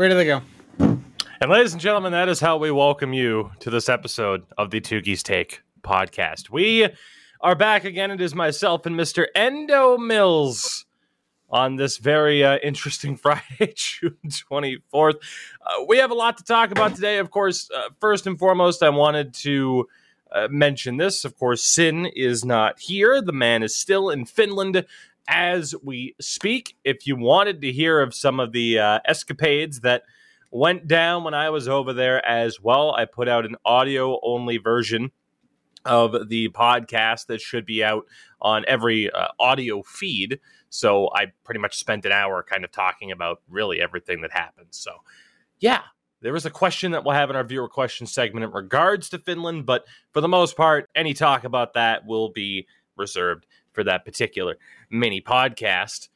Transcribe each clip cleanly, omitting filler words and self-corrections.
Where do they go? And ladies and gentlemen, that is how we welcome you to this episode of the Tougie's Take podcast. We are back again. It is myself and Mr. Endo Mills on this very interesting Friday, June 24th. We have a lot to talk about today. Of course, first and foremost, I wanted to mention this. Of course, Sin is not here. The man is still in Finland as we speak. If you wanted to hear of some of the escapades that went down when I was over there as well, I put out an audio-only version of the podcast that should be out on every audio feed. So I pretty much spent an hour kind of talking about really everything that happened. So, yeah, there was a question that we'll have in our viewer question segment in regards to Finland. But for the most part, any talk about that will be reserved for that particular mini podcast.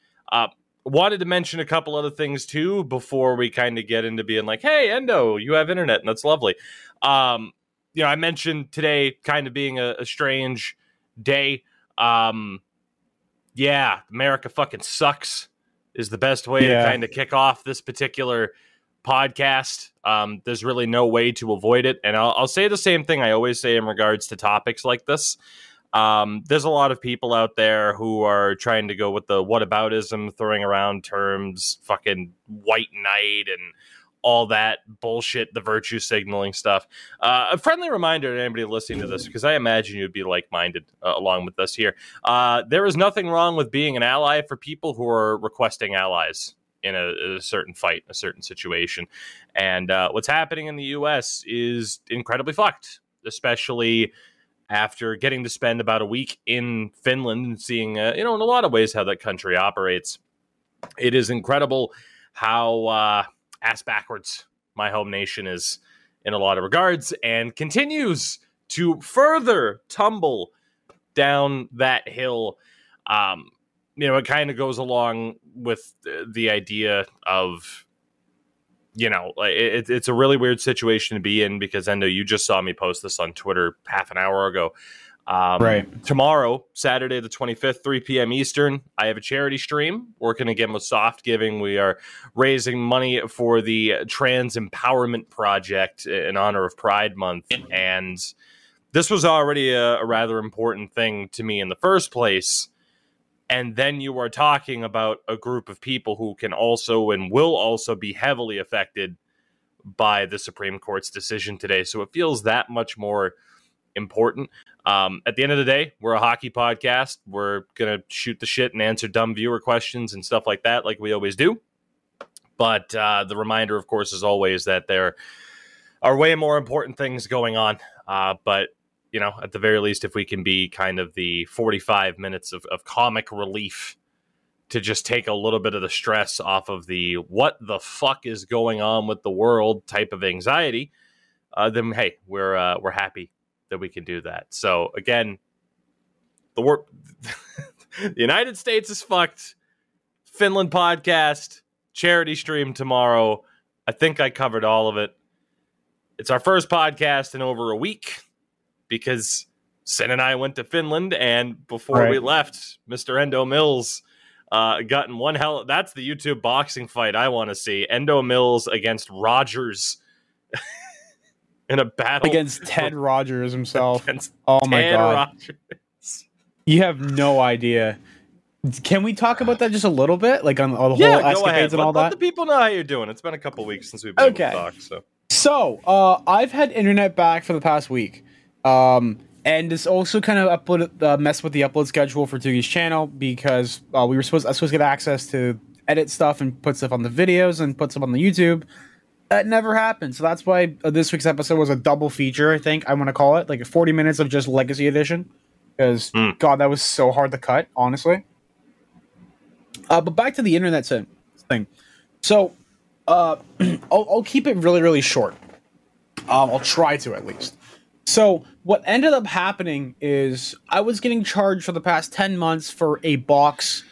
Wanted to mention a couple other things, too, before we kind of get into being like, hey, Endo, you have internet, and that's lovely. You know, I mentioned today kind of being a strange day. Yeah, America fucking sucks is the best way to kind of kick off this particular podcast. There's really no way to avoid it. And I'll say the same thing I always say in regards to topics like this. There's a lot of people out there who are trying to go with the whataboutism, throwing around terms, fucking white knight and all that bullshit, the virtue signaling stuff. A friendly reminder to anybody listening to this, because I imagine you'd be like-minded along with us here. There is nothing wrong with being an ally for people who are requesting allies in a certain fight, a certain situation. And what's happening in the U.S. is incredibly fucked, especially after getting to spend about a week in Finland and seeing, you know, in a lot of ways how that country operates. It is incredible how ass backwards my home nation is in a lot of regards, and continues to further tumble down that hill. You know, it kind of goes along with the idea of, you know, it's a really weird situation to be in, because I know you just saw me post this on Twitter half an hour ago. Right. Tomorrow, Saturday, the 25th, 3 p.m. Eastern, I have a charity stream working again with Softgiving. We are raising money for the Trans Empowerment Project in honor of Pride Month. And this was already a rather important thing to me in the first place. And then you are talking about a group of people who can also and will also be heavily affected by the Supreme Court's decision today. So it feels that much more important. At the end of the day, we're a hockey podcast. We're going to shoot the shit and answer dumb viewer questions and stuff like that, like we always do. But the reminder, of course, is always that there are way more important things going on. But you know, at the very least, if we can be kind of the 45 minutes of comic relief to just take a little bit of the stress off of the what the fuck is going on with the world type of anxiety, then, hey, we're happy that we can do that. So, again, the United States is fucked. Finland podcast, charity stream tomorrow. I think I covered all of it. It's our first podcast in over a week, because Sin and I went to Finland, and before we left, Mr. Endo Mills got in one hell. That's the YouTube boxing fight I want to see. Endo Mills against Rogers in a battle against Ted Rogers himself. Oh my God. Rogers. You have no idea. Can we talk about that just a little bit? Like on the whole escapades and all that? Let the people know how you're doing. It's been a couple weeks since we've been able to talk. So I've had internet back for the past week. And this also kind of messed with the upload schedule for Tougie's channel, because I was supposed to get access to edit stuff and put stuff on the videos and put stuff on the YouTube. That never happened. So that's why this week's episode was a double feature, I think I want to call it, like 40 minutes of just Legacy Edition, because God, that was so hard to cut, honestly. But back to the internet thing. So I'll keep it really, really short. I'll try to, at least. So what ended up happening is I was getting charged for the past 10 months for a box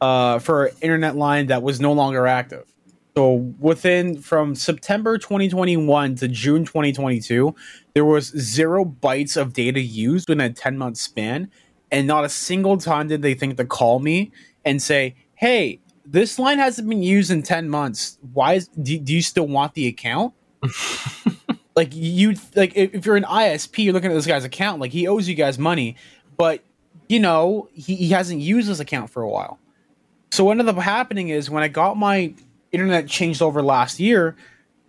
for an internet line that was no longer active. So from September 2021 to June 2022, there was 0 bytes of data used in a 10-month span. And not a single time did they think to call me and say, hey, this line hasn't been used in 10 months. Why is, do you still want the account? Like, you, like, if you're an ISP, you're looking at this guy's account, like, he owes you guys money, but, you know, he hasn't used his account for a while. So what ended up happening is when I got my internet changed over last year,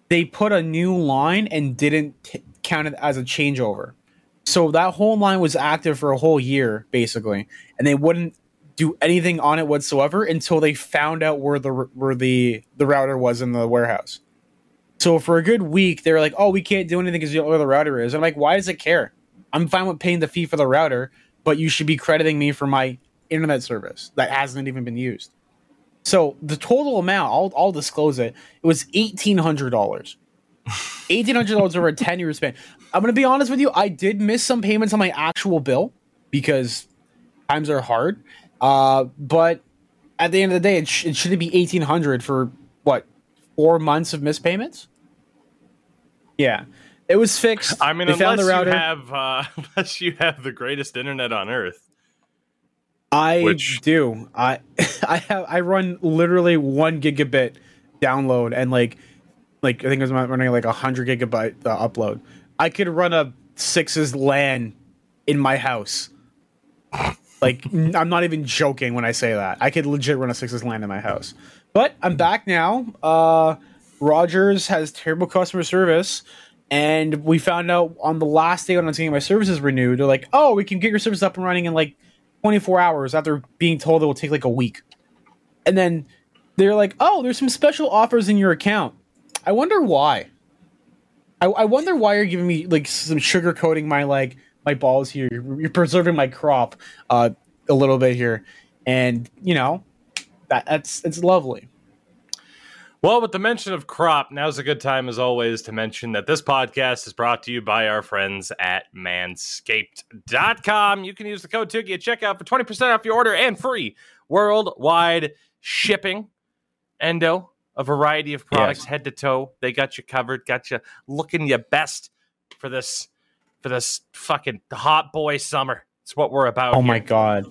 they put a new line and didn't count it as a changeover. So that whole line was active for a whole year, basically, and they wouldn't do anything on it whatsoever until they found out where the router was in the warehouse. So for a good week, they were like, oh, we can't do anything because you don't know where the router is. I'm like, why does it care? I'm fine with paying the fee for the router, but you should be crediting me for my internet service that hasn't even been used. So the total amount, I'll disclose it, it was $1,800. $1,800 over a 10-year span. I'm going to be honest with you, I did miss some payments on my actual bill because times are hard. But at the end of the day, it shouldn't be $1,800 for, what, 4 months of missed payments? Yeah, it was fixed. I mean, unless you have the greatest internet on earth. I do. I run literally 1 gigabit download and like I think I was running like 100 gigabyte upload. I could run a 6's LAN in my house. Like, I'm not even joking when I say that. I could legit run a 6's LAN in my house. But I'm back now. Rogers has terrible customer service, and we found out on the last day when I was getting my services renewed, they're like, oh, we can get your service up and running in like 24 hours after being told it will take like a week. And then they're like, oh, there's some special offers in your account. I wonder why. I wonder why you're giving me like some sugarcoating my balls here. You're preserving my crop a little bit here. And, you know, It's lovely. Well, with the mention of crop, now's a good time, as always, to mention that this podcast is brought to you by our friends at Manscaped.com. You can use the code Toogie at checkout for 20% off your order and free worldwide shipping. Endo, a variety of products, yes, head to toe. They got you covered, got you looking your best for this fucking hot boy summer. It's what we're about. Oh, here. My God.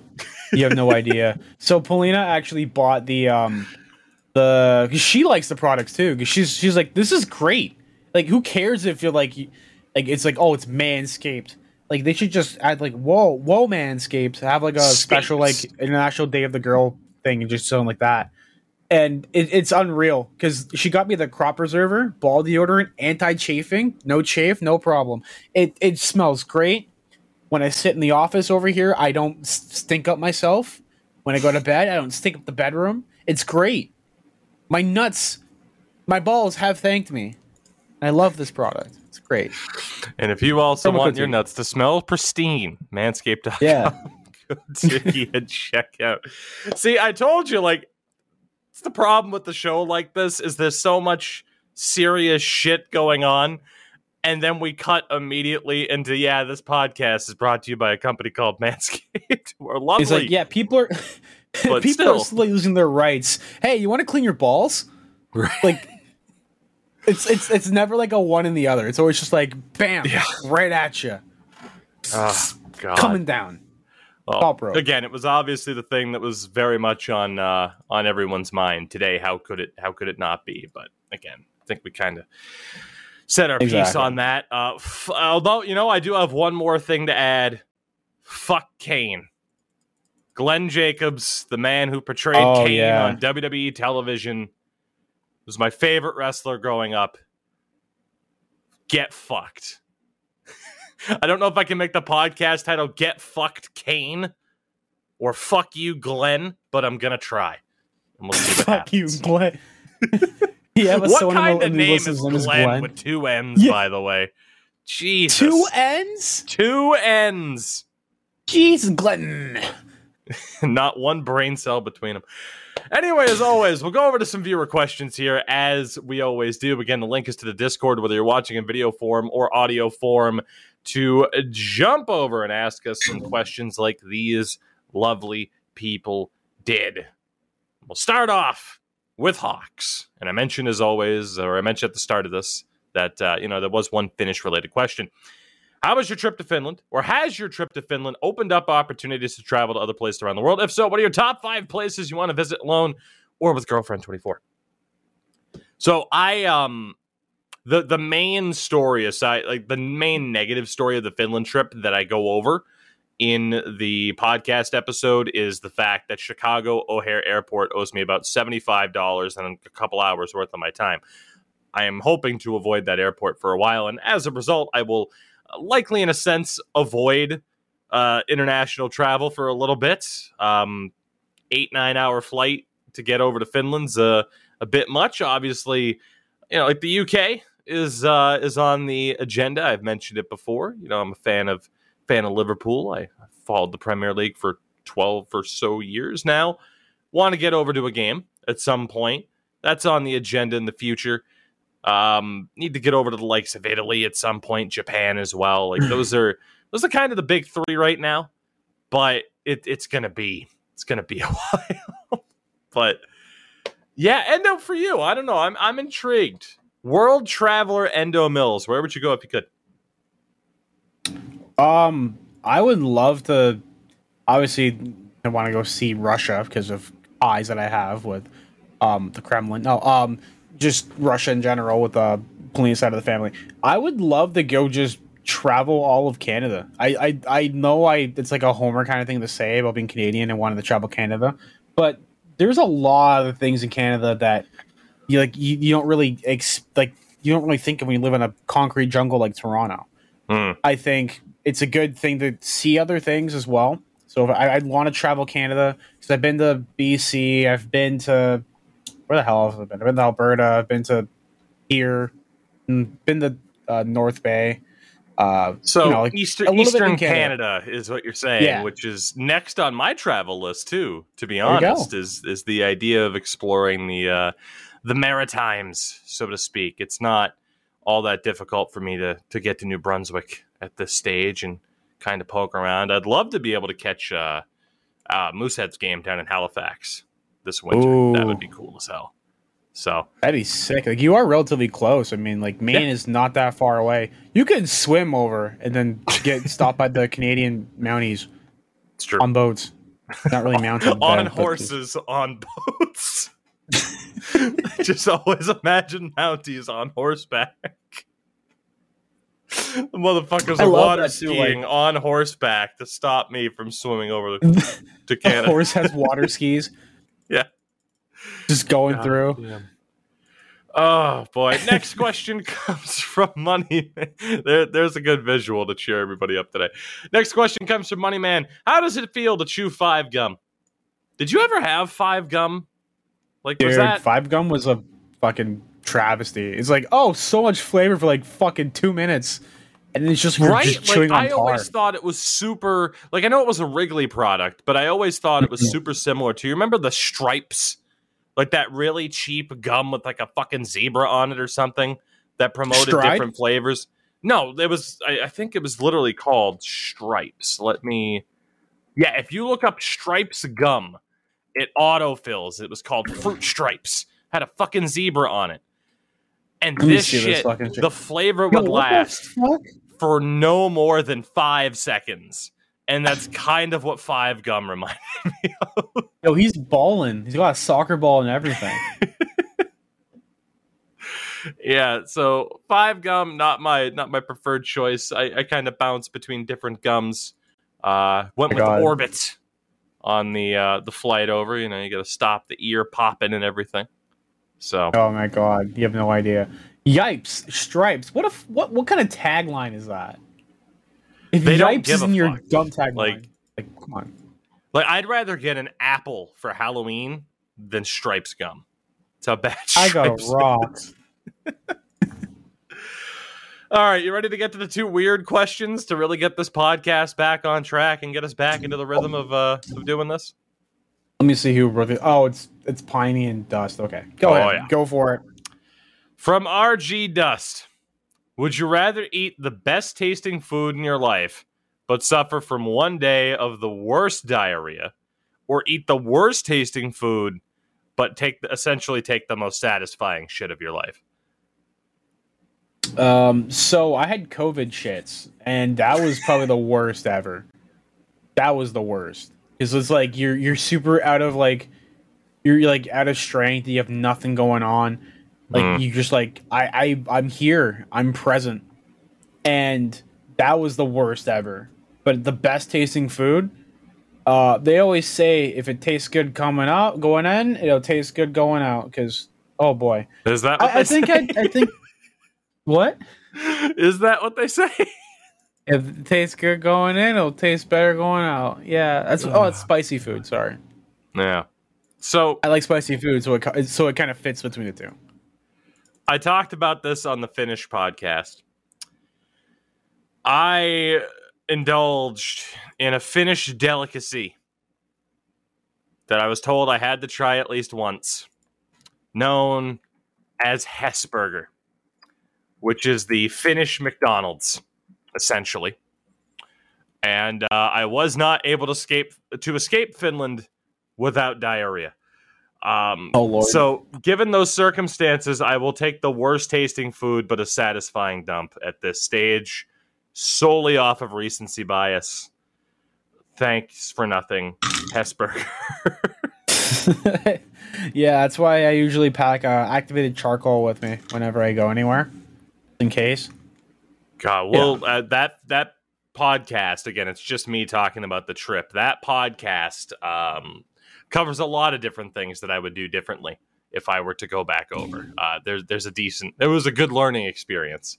You have no idea. So Paulina actually bought the, cause she likes the products too. Cause she's like, this is great. Like, who cares if you're like, it's like, oh, it's Manscaped. Like, they should just add like, whoa, Manscaped, have like a special, like, International Day of the Girl thing and just something like that. And it's unreal. Cause she got me the crop preserver, ball deodorant, anti-chafing, no chafe, no problem. It smells great. When I sit in the office over here, I don't stink up myself. When I go to bed, I don't stink up the bedroom. It's great. My nuts, my balls have thanked me. I love this product. It's great. And if you also want your nuts to smell pristine, Manscaped.com. Yeah. Go to and check out. See, I told you, like, it's the problem with the show like this is there's so much serious shit going on. And then we cut immediately into, yeah, this podcast is brought to you by a company called Manscaped. We're lovely. It's like, yeah, people are slowly losing their rights. Hey, you want to clean your balls? Right. Like, it's never like a one and the other. It's always just like, bam, yeah, right at you. Oh, God. Coming down. Well, again, it was obviously the thing that was very much on everyone's mind today. How could it not be? But again, I think we kind of set our piece on that. Although, you know, I do have one more thing to add. Fuck Kane. Glenn Jacobs, the man who portrayed Kane on WWE television, was my favorite wrestler growing up. Get fucked. I don't know if I can make the podcast title Get Fucked Kane or Fuck You Glenn, but I'm going to try. And we'll see what Fuck happens. You, Glenn. Yeah, but what kind of name is Glenn with two N's, by the way? Jesus. Two N's? Two N's. Jeez, Glenn. Not one brain cell between them. Anyway, as always, we'll go over to some viewer questions here, as we always do. Again, the link is to the Discord, whether you're watching in video form or audio form, to jump over and ask us some questions like these lovely people did. We'll start off with Hawks. And I mentioned, as always, or I mentioned at the start of this, that, you know, there was one Finnish-related question. How was your trip to Finland, or has your trip to Finland opened up opportunities to travel to other places around the world? If so, what are your top 5 places you want to visit alone or with girlfriend 24. So I the main story aside, like the main negative story of the Finland trip that I go over in the podcast episode is the fact that Chicago O'Hare Airport owes me about $75 and a couple hours worth of my time. I am hoping to avoid that airport for a while, and as a result, I will likely, in a sense, avoid international travel for a little bit. 8-9 hour flight to get over to Finland's a bit much. Obviously, you know, like the UK is on the agenda. I've mentioned it before. You know, I'm a fan of Liverpool. I followed the Premier League for 12 or so years now. Want to get over to a game at some point. That's on the agenda in the future. Need to get over to the likes of Italy at some point, Japan as well. Like those are kind of the big three right now, but it's gonna be a while. But yeah, Endo, for you, I don't know. I'm intrigued. World traveler Endo Mills, where would you go if you could? I would love to. Obviously, I want to go see Russia because of eyes that I have with the Kremlin. No, just Russia in general with the police side of the family. I would love to go just travel all of Canada. I know it's like a Homer kind of thing to say about being Canadian and wanting to travel Canada, but there's a lot of things in Canada that you don't really think of when you live in a concrete jungle like Toronto. Mm. I think it's a good thing to see other things as well. So if I'd want to travel Canada because I've been to BC, I've been to where the hell have I been? I've been to Alberta, I've been to here, been to North Bay. So you know, like Eastern Canada is what you're saying, yeah. Which is next on my travel list too. To be honest, is the idea of exploring the Maritimes, so to speak. It's not all that difficult for me to get to New Brunswick at this stage and kind of poke around. I'd love to be able to catch Moosehead's game down in Halifax this winter. Ooh. That would be cool as hell. So that'd be sick. Like you are relatively close. I mean, like Maine is not that far away. You could swim over and then get stopped by the Canadian Mounties. It's true. On boats, not really mounted on horses, but on boats. Just always imagine Mounties on horseback. The motherfuckers are water skiing on horseback to stop me from swimming over to Canada. A horse has water skis. Yeah. Just going through. Yeah. Oh, boy. Next question comes from Money Man. There's a good visual to cheer everybody up today. Next question comes from Money Man. How does it feel to chew Five Gum? Did you ever have Five Gum? Like, dude, Five Gum was a fucking travesty. It's like, oh, so much flavor for like fucking 2 minutes. And it's just right. Just chewing like, on tar. I always thought it was super. Like, I know it was a Wrigley product, but I always thought it was super similar to. You remember the Stripes? Like that really cheap gum with like a fucking zebra on it or something that promoted different flavors. No, it was. I think it was literally called Stripes. Yeah, if you look up Stripes gum, it autofills. It was called Fruit Stripes. Had a fucking zebra on it. And this shit, the flavor would last for no more than 5 seconds. And that's kind of what Five Gum reminded me of. Yo, he's balling. He's got a soccer ball and everything. Yeah, so Five Gum, not my preferred choice. I kind of bounce between different gums. Went with Orbit on the flight over. You know, you got to stop the ear popping and everything. So. Oh my God, you have no idea. Yipes, Stripes. What kind of tagline is that? If they don't give a fuck. Your dumb tagline, like come on. Like I'd rather get an apple for Halloween than Stripes gum. It's how bad Stripes I got rocks. All right, you ready to get to the two weird questions to really get this podcast back on track and get us back into the rhythm of doing this? Let me see who wrote it. Oh, it's Piney and Dust. Okay, go ahead. Yeah. Go for it. From RG Dust. Would you rather eat the best tasting food in your life, but suffer from 1 day of the worst diarrhea, or eat the worst tasting food, but essentially take the most satisfying shit of your life? So I had COVID shits, and that was probably the worst ever. That was the worst. It's like you're super out of like you're like out of strength. You have nothing going on. Like you just like, I'm here. I'm present. And that was the worst ever. But the best tasting food, they always say if it tastes good coming out, going in, it'll taste good going out. Because oh boy, is that what I think? I think what is that? What they say? If it tastes good going in, it'll taste better going out. Yeah, that's it's spicy food. Sorry. Yeah. So I like spicy food, so it kind of fits between the two. I talked about this on the Finnish podcast. I indulged in a Finnish delicacy that I was told I had to try at least once, known as Hesburger, which is the Finnish McDonald's, essentially. And I was not able to escape Finland without diarrhea. Lord. So given those circumstances, I will take the worst tasting food, but a satisfying dump at this stage. Solely off of recency bias. Thanks for nothing, Hesburger. Yeah, that's why I usually pack activated charcoal with me whenever I go anywhere, in case. God, well, yeah. That podcast, again, it's just me talking about the trip. That podcast covers a lot of different things that I would do differently if I were to go back over. It was a good learning experience.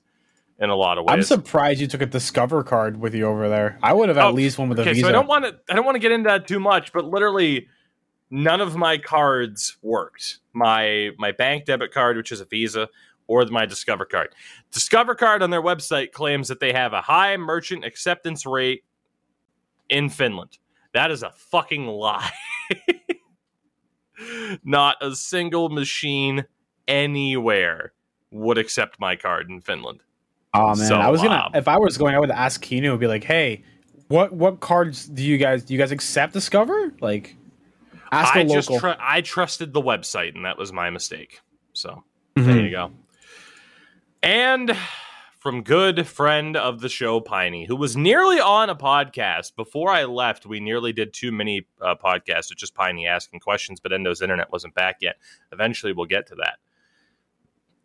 In a lot of ways, I'm surprised you took a Discover card with you over there. I would have at least one with a Visa. So I don't want to get into that too much, but literally none of my cards worked. My bank debit card, which is a Visa, or my Discover card. Discover card on their website claims that they have a high merchant acceptance rate in Finland. That is a fucking lie. Not a single machine anywhere would accept my card in Finland. Oh man, so, I was gonna. If I was going, I would ask Kino and be like, "Hey, what cards do you guys accept Discover?" Like, ask a local. I trusted the website, and that was my mistake. So there you go. And from good friend of the show, Piney, who was nearly on a podcast before I left. We nearly did too many podcasts with just Piney asking questions, but Endo's internet wasn't back yet. Eventually, we'll get to that.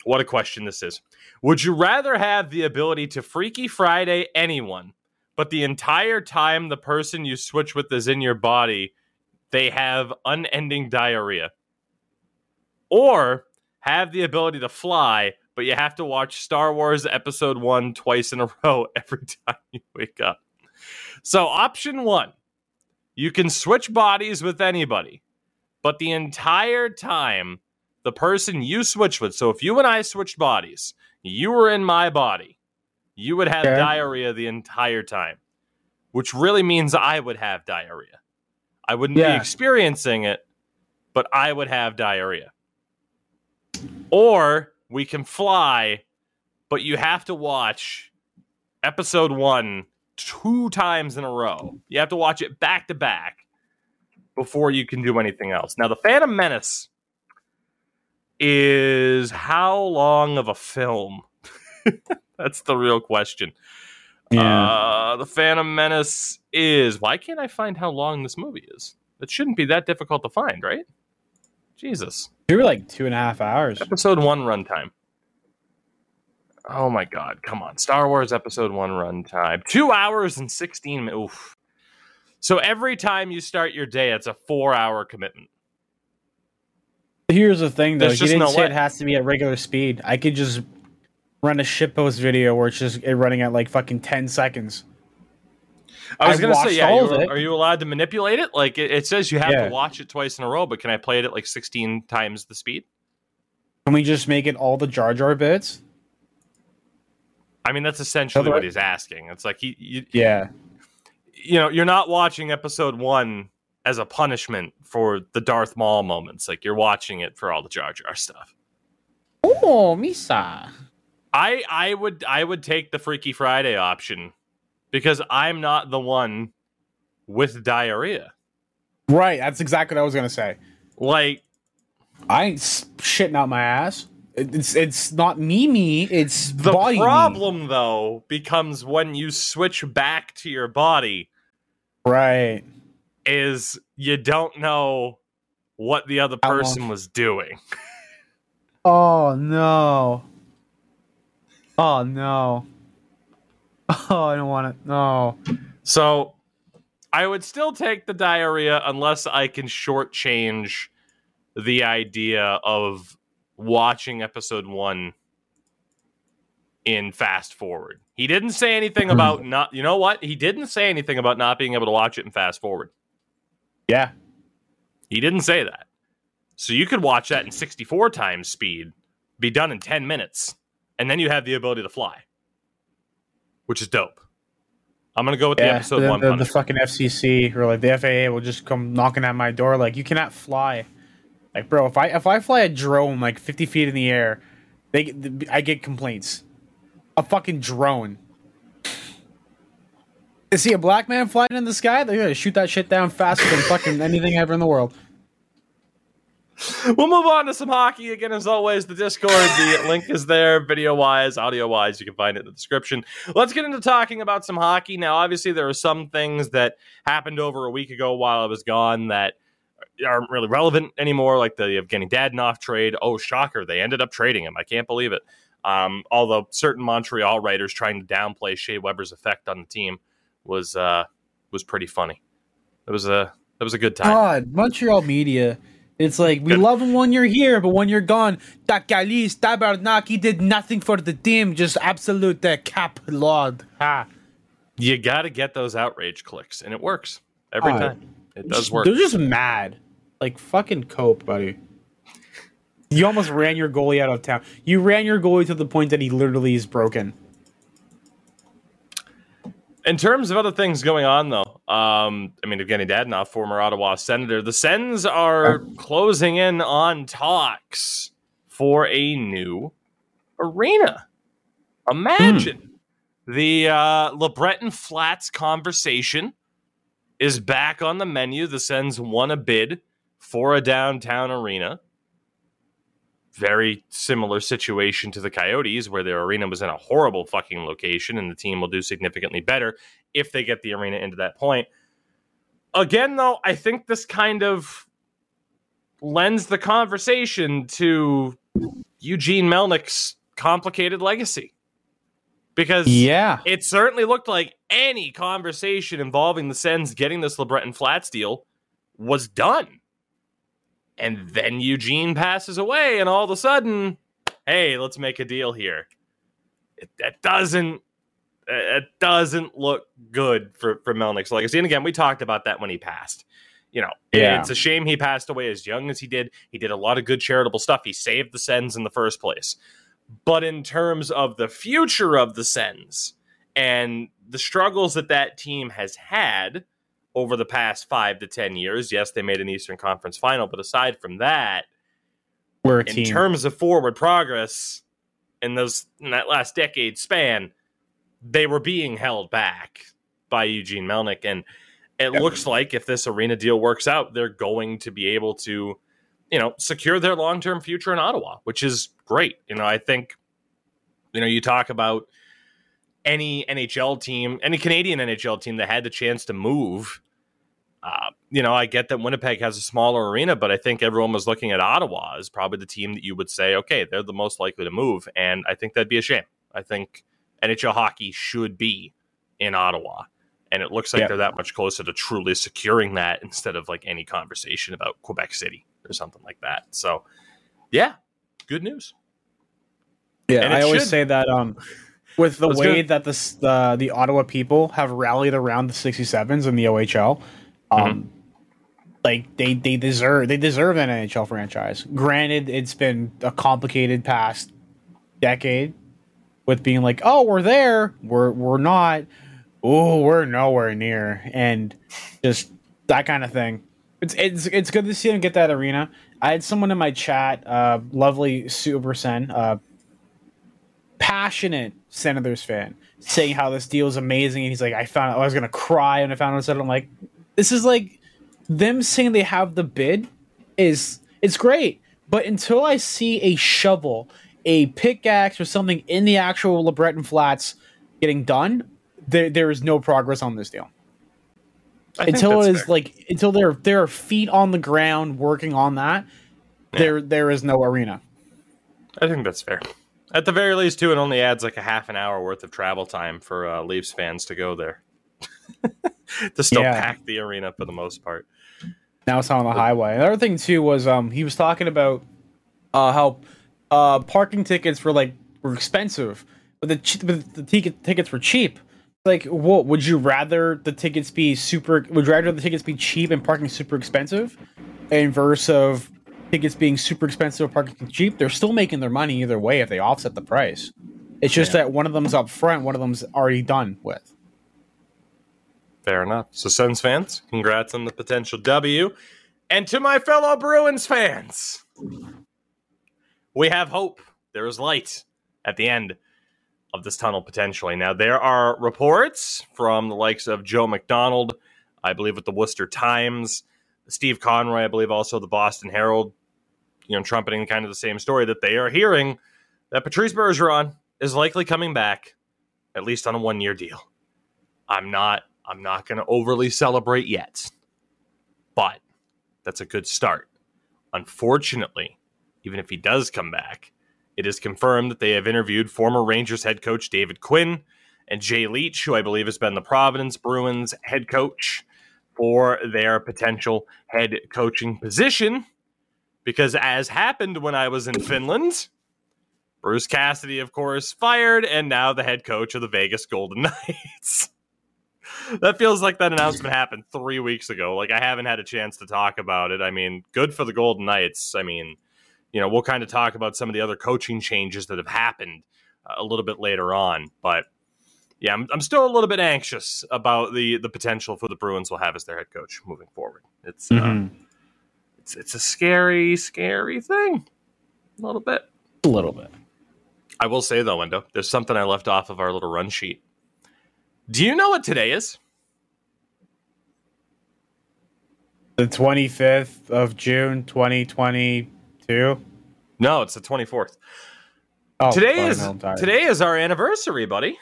What a question this is. Would you rather have the ability to Freaky Friday anyone, but the entire time the person you switch with is in your body, they have unending diarrhea? Or have the ability to fly, but you have to watch Star Wars Episode 1 twice in a row every time you wake up? So option 1, you can switch bodies with anybody, but the entire time the person you switch with, so if you and I switched bodies, you were in my body, you would have diarrhea the entire time, which really means I would have diarrhea. I wouldn't be experiencing it, but I would have diarrhea. Or we can fly, but you have to watch episode 1 2 times in a row. You have to watch it back to back before you can do anything else. Now, The Phantom Menace is how long of a film? That's the real question. Yeah. The Phantom Menace is... Why can't I find how long this movie is? It shouldn't be that difficult to find, right? Jesus. They were like 2.5 hours. Episode 1 runtime. Oh my god, come on. Star Wars Episode 1 runtime. 2 hours and 16 minutes. Oof. So every time you start your day, it's a 4-hour commitment. Here's the thing, though. You didn't say it has to be at regular speed. I could just run a shitpost video where it's just running at like fucking 10 seconds. I was going to say, are you allowed to manipulate it? Like it says you have to watch it twice in a row, but can I play it at like 16 times the speed? Can we just make it all the Jar Jar bits? I mean, that's essentially what he's asking. It's like you're not watching episode 1 as a punishment for the Darth Maul moments. Like, you're watching it for all the Jar Jar stuff. Oh, Misa. I would take the Freaky Friday option because I'm not the one with diarrhea. Right, that's exactly what I was gonna say. Like, I ain't shitting out my ass. It's not me. It's the problem me. Though becomes when you switch back to your body. Right. Is you don't know what the other person was doing. Oh, no. Oh, no. Oh, I don't want it. No. So I would still take the diarrhea unless I can shortchange the idea of watching episode one in fast forward. He didn't say anything about not, you know what? He didn't say anything about not being able to watch it in fast forward. Yeah. He didn't say that. So you could watch that in 64 times speed, be done in 10 minutes, and then you have the ability to fly, which is dope. I'm going to go with the episode one. The fucking FCC or like the FAA will just come knocking at my door. Like, you cannot fly. Like, bro, if I fly a drone like 50 feet in the air, I get complaints. A fucking drone. Is he a black man flying in the sky? They're going to shoot that shit down faster than fucking anything ever in the world. We'll move on to some hockey. Again, as always, the Discord, the link is there, video-wise, audio-wise. You can find it in the description. Let's get into talking about some hockey. Now, obviously, there are some things that happened over a week ago while I was gone that aren't really relevant anymore, like the Evgeny Dadonov trade. Oh, shocker, they ended up trading him. I can't believe it. Although certain Montreal writers trying to downplay Shea Weber's effect on the team was pretty funny. It was a good time. God, Montreal media... It's like, we love him when you're here, but when you're gone, Takalis, Tabarnak, did nothing for the team. Just absolute cap, Lord. Ha. You got to get those outrage clicks, and it works every time. It does work. They're just mad. Like, fucking cope, buddy. You almost ran your goalie out of town. You ran your goalie to the point that he literally is broken. In terms of other things going on, though, I mean, Evgeny Dadonov, former Ottawa Senator, the Sens are closing in on talks for a new arena. Imagine the LeBreton Flats conversation is back on the menu. The Sens won a bid for a downtown arena. Very similar situation to the Coyotes, where their arena was in a horrible fucking location, and the team will do significantly better if they get the arena into that point. Again, though, I think this kind of lends the conversation to Eugene Melnick's complicated legacy. Because it certainly looked like any conversation involving the Sens getting this LeBreton Flats deal was done. And then Eugene passes away, and all of a sudden, hey, let's make a deal here. It doesn't look good for Melnick's legacy. And again, we talked about that when he passed. You know, it's a shame he passed away as young as he did. He did a lot of good charitable stuff. He saved the Sens in the first place. But in terms of the future of the Sens and the struggles that team has had over the past 5 to 10 years. Yes, they made an Eastern Conference final, but aside from that, we're a team. In terms of forward progress in that last decade span, they were being held back by Eugene Melnick. And it looks like if this arena deal works out, they're going to be able to, you know, secure their long-term future in Ottawa, which is great. You know, I think, you know, you talk about any NHL team, any Canadian NHL team that had the chance to move. You know, I get that Winnipeg has a smaller arena, but I think everyone was looking at Ottawa as probably the team that you would say, okay, they're the most likely to move. And I think that'd be a shame. I think NHL hockey should be in Ottawa. And it looks like they're that much closer to truly securing that instead of like any conversation about Quebec City or something like that. So, yeah, good news. Yeah, and I always say that with the way that the Ottawa people have rallied around the 67s in the OHL, like they deserve an NHL franchise. Granted, it's been a complicated past decade with being like, oh, we're there, we're not, oh, we're nowhere near, and just that kind of thing. It's good to see them get that arena. I had someone in my chat, lovely Super Sen, passionate Senators fan, saying how this deal is amazing, and he's like, I was gonna cry when I found out. I'm like, this is like them saying they have the bid it's great, but until I see a shovel, a pickaxe, or something in the actual LeBreton Flats getting done, there is no progress on this deal. Until there are feet on the ground working on that, yeah. there is no arena. I think that's fair. At the very least, too, it only adds like a half an hour worth of travel time for Leafs fans to go there. To still pack the arena for the most part. Now it's on the highway. Another thing too was he was talking about how parking tickets were expensive, but the tickets were cheap. Like, what would you rather the tickets be super? Would you rather the tickets be cheap and parking super expensive, inverse of tickets being super expensive, parking cheap? They're still making their money either way if they offset the price. It's just that one of them's up front, one of them's already done with. Fair enough. So, Sens fans, congrats on the potential W. And to my fellow Bruins fans, we have hope. There is light at the end of this tunnel, potentially. Now, there are reports from the likes of Joe McDonald, I believe with the Worcester Times, Steve Conroy, I believe also the Boston Herald, trumpeting kind of the same story that they are hearing that Patrice Bergeron is likely coming back, at least on a one-year deal. I'm not going to overly celebrate yet, but that's a good start. Unfortunately, even if he does come back, it is confirmed that they have interviewed former Rangers head coach David Quinn and Jay Leach, who I believe has been the Providence Bruins head coach, for their potential head coaching position. Because as happened when I was in Finland, Bruce Cassidy, of course, fired and now the head coach of the Vegas Golden Knights. That feels like that announcement happened 3 weeks ago. Like, I haven't had a chance to talk about it. I mean, good for the Golden Knights. I mean, we'll kind of talk about some of the other coaching changes that have happened a little bit later on. But, yeah, I'm still a little bit anxious about the potential for the Bruins will have as their head coach moving forward. It's it's a scary, scary thing. A little bit. I will say, though, Wendo, there's something I left off of our little run sheet. Do you know what today is? The 25th of June, 2022? No, it's the 24th. Oh, today is our anniversary, buddy.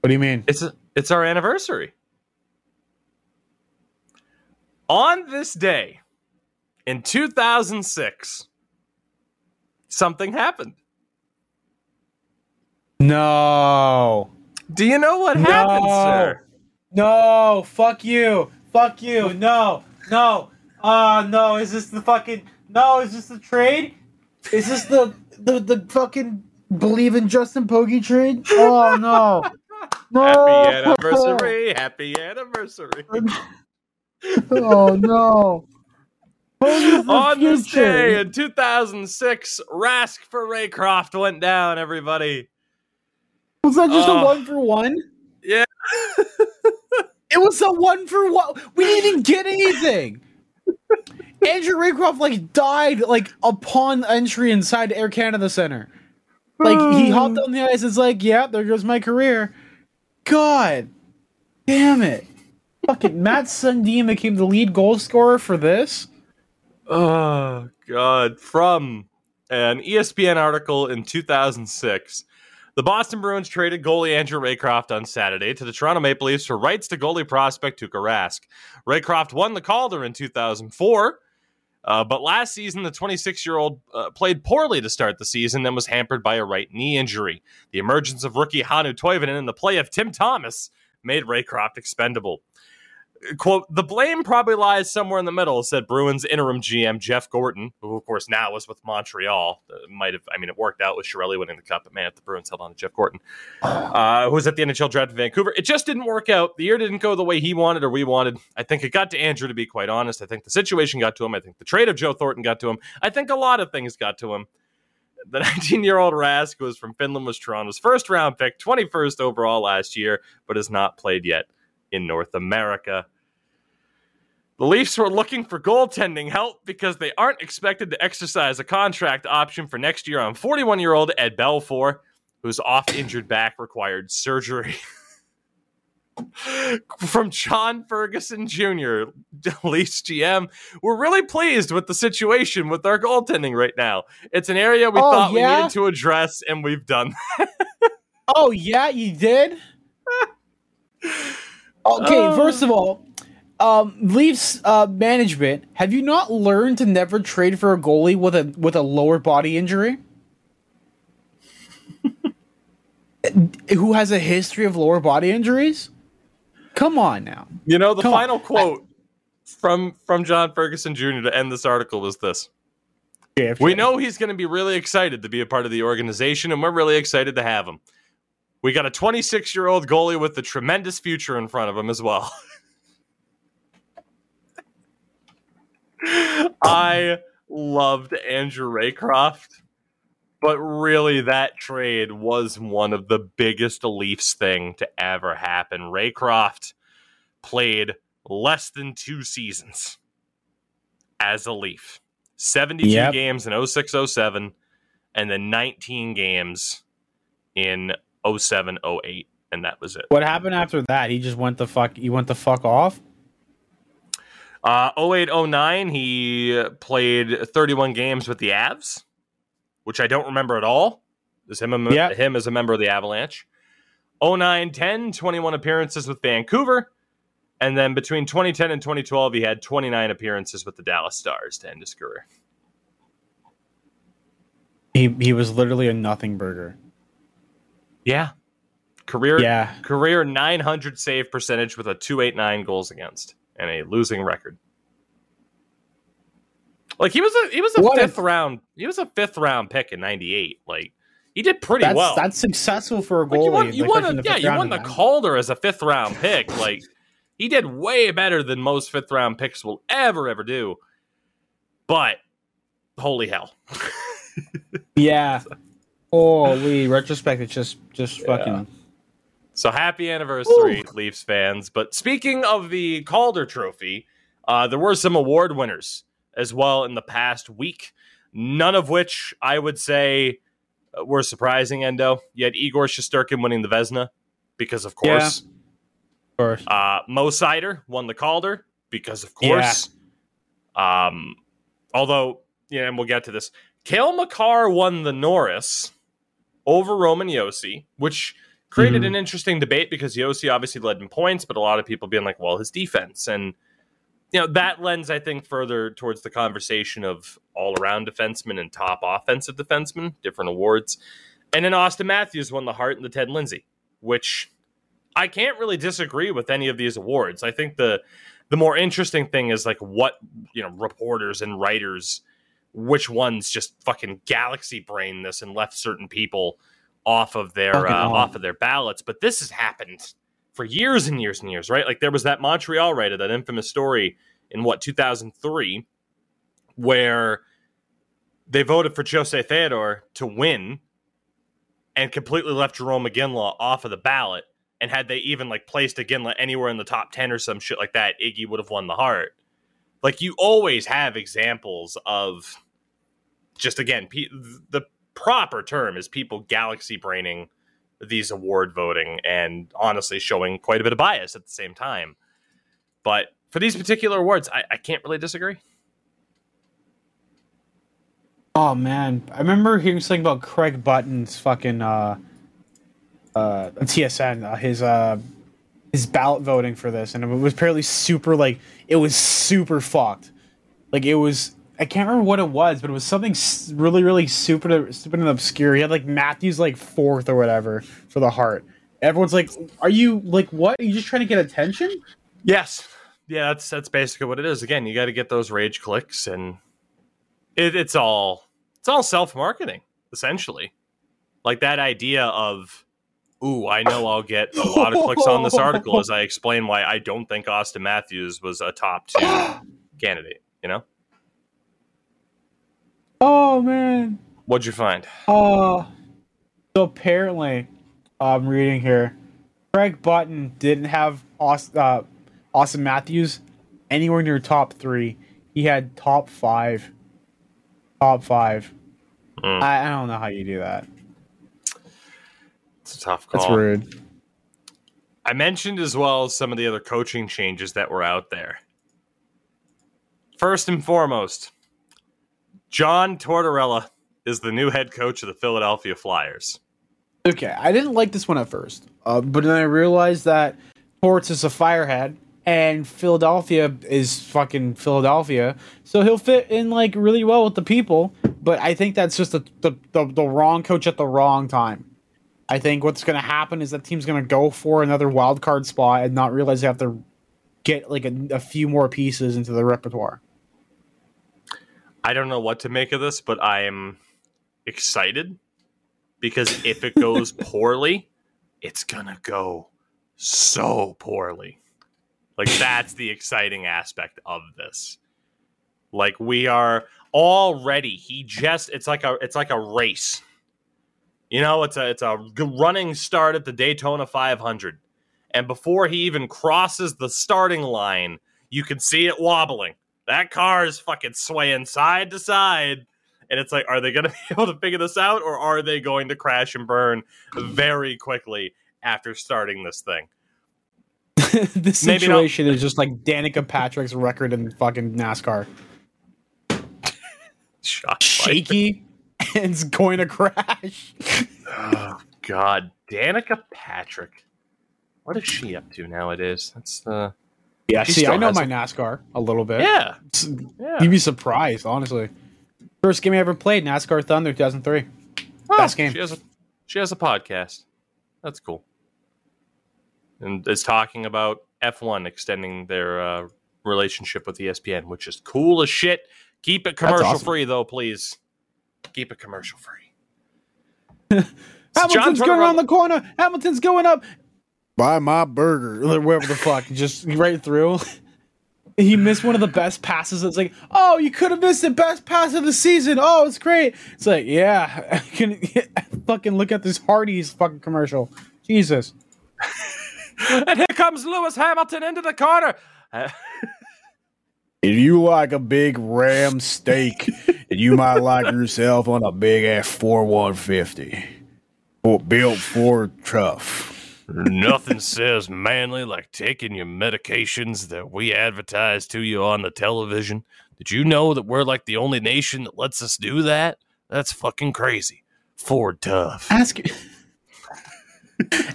What do you mean? It's our anniversary. On this day, in 2006, something happened. No. Do you know what happened, sir? No. Fuck you. No. No. Is this the fucking... No, is this the trade? Is this the fucking believe in Justin Pogge trade? Oh, no. Happy anniversary. Oh, no. On this day in 2006, Rask for Raycroft went down, everybody. Was that just a 1-for-1? Yeah. It was a 1-for-1. We didn't even get anything. Andrew Raycroft died upon entry inside Air Canada Center. He hopped on the ice and is there goes my career. God damn it. Fucking Matt Sundin became the lead goal scorer for this. Oh God. From an ESPN article in 2006. The Boston Bruins traded goalie Andrew Raycroft on Saturday to the Toronto Maple Leafs for rights to goalie prospect Tuukka Rask. Raycroft won the Calder in 2004, but last season the 26-year-old played poorly to start the season and was hampered by a right knee injury. The emergence of rookie Hannu Toivonen and the play of Tim Thomas made Raycroft expendable. Quote, the blame probably lies somewhere in the middle, said Bruins interim GM Jeff Gorton, who, of course, now is with Montreal. It worked out with Chiarelli winning the cup, but man, if the Bruins held on to Jeff Gorton, who was at the NHL draft in Vancouver. It just didn't work out. The year didn't go the way he wanted or we wanted. I think it got to Andrew, to be quite honest. I think the situation got to him. I think the trade of Joe Thornton got to him. I think a lot of things got to him. The 19-year-old Rask, who was from Finland, was Toronto's first-round pick, 21st overall last year, but has not played yet in North America. The Leafs were looking for goaltending help because they aren't expected to exercise a contract option for next year on 41-year-old Ed Belfour, whose oft-injured back required surgery. From John Ferguson Jr., Leafs GM, we're really pleased with the situation with our goaltending right now. It's an area we thought we needed to address, and we've done that. Oh, yeah, you did? Okay, first of all, Leafs management, have you not learned to never trade for a goalie with a lower body injury? Who has a history of lower body injuries? Come on now. You know, the final quote from John Ferguson Jr. to end this article was this. We know he's going to be really excited to be a part of the organization, and we're really excited to have him. We got a 26-year-old goalie with a tremendous future in front of him as well. I loved Andrew Raycroft, but really that trade was one of the biggest Leafs thing to ever happen. Raycroft played less than 2 seasons as a Leaf. 72 games in 06-07 and then 19 games in 07-08, and that was it. What happened after that? He just went the fuck off? 08-09, he played 31 games with the Avs, which I don't remember at all. It was him as a member of the Avalanche. 09-10, 21 appearances with Vancouver. And then between 2010 and 2012, he had 29 appearances with the Dallas Stars to end his career. He was literally a nothing burger. Yeah. Career 900 save percentage with a 289 goals against and a losing record. Like he was a fifth round pick in 98. Like he did well. That's successful for a goalie. Like you won the Calder as a 5th round pick. Like he did way better than most 5th round picks will ever do. But holy hell. Yeah. Holy retrospect. It's just fucking. So happy anniversary, Leafs fans. But speaking of the Calder Trophy, there were some award winners as well in the past week. None of which I would say were surprising, Endo. You had Igor Shesterkin winning the Vezina because of course. Yeah. Mo Seider won the Calder because, of course, although, and we'll get to this. Cale Makar won the Norris over Roman Josi, which created an interesting debate because Josi obviously led in points, but a lot of people being like, well, his defense. And, that lends, I think, further towards the conversation of all-around defensemen and top offensive defensemen, different awards. And then Austin Matthews won the Hart and the Ted Lindsay, which... I can't really disagree with any of these awards. I think the more interesting thing is like what, reporters and writers, which ones just fucking galaxy brain this and left certain people off of their ballots. But this has happened for years and years and years, right? Like there was that Montreal writer, that infamous story in 2003, where they voted for Jose Theodore to win and completely left Jerome Iginla off of the ballot. And had they even placed Iginla anywhere in the top 10 or some shit like that, Iggy would have won the Hart. Like you always have examples of just again, the proper term is people galaxy braining these award voting and honestly showing quite a bit of bias at the same time. But for these particular awards, I can't really disagree. Oh man, I remember hearing something about Craig Button's fucking. TSN his ballot voting for this, and it was apparently super it was super fucked. It was, I can't remember what it was, but it was something really really stupid and obscure. He had Matthews 4th or whatever for the Hart. Everyone's are you what? Are you just trying to get attention? Yes, yeah, that's basically what it is. Again, you got to get those rage clicks, and it's all self marketing essentially. That idea of. Ooh, I know I'll get a lot of clicks on this article as I explain why I don't think Austin Matthews was a top 2 candidate, Oh, man. What'd you find? So apparently, I'm reading here, Craig Button didn't have Austin Matthews anywhere near top 3. He had top 5. Top 5. Mm. I don't know how you do that. It's a tough call. That's rude. I mentioned as well some of the other coaching changes that were out there. First and foremost, John Tortorella is the new head coach of the Philadelphia Flyers. Okay, I didn't like this one at first, but then I realized that Torts is a firehead, and Philadelphia is fucking Philadelphia. So he'll fit in like really well with the people. But I think that's just the wrong coach at the wrong time. I think what's going to happen is that team's going to go for another wild card spot and not realize they have to get like a few more pieces into the repertoire. I don't know what to make of this, but I'm excited because if it goes poorly, it's going to go so poorly. Like, that's the exciting aspect of this. Like, we are already, it's like a race. You know, it's a running start at the Daytona 500. And before he even crosses the starting line, you can see it wobbling. That car is fucking swaying side to side. And it's like, are they going to be able to figure this out? Or are they going to crash and burn very quickly after starting this thing? This situation is just like Danica Patrick's record in fucking NASCAR. Shaky. And it's going to crash. Oh, God. Danica Patrick. What is she up to nowadays? That's yeah, see, I know my NASCAR a little bit. Yeah. You'd be surprised, honestly. First game I ever played, NASCAR Thunder 2003. Oh, best game. She has a podcast. That's cool. And is talking about F1 extending their relationship with ESPN, which is cool as shit. Keep it commercial-free, though, please. Keep it commercial-free. Hamilton's going around the corner. Hamilton's going up. Buy my burger. Wherever the fuck. Just right through. He missed one of the best passes. It's like, oh, you could have missed the best pass of the season. Oh, it's great. It's like, yeah. I fucking look at this Hardee's fucking commercial. Jesus. And here comes Lewis Hamilton into the corner. If you like a big ram steak, you might like yourself on a big ass 4150. Built for tough. Nothing says manly like taking your medications that we advertise to you on the television. Did you know that we're like the only nation that lets us do that? That's fucking crazy. Ford tough.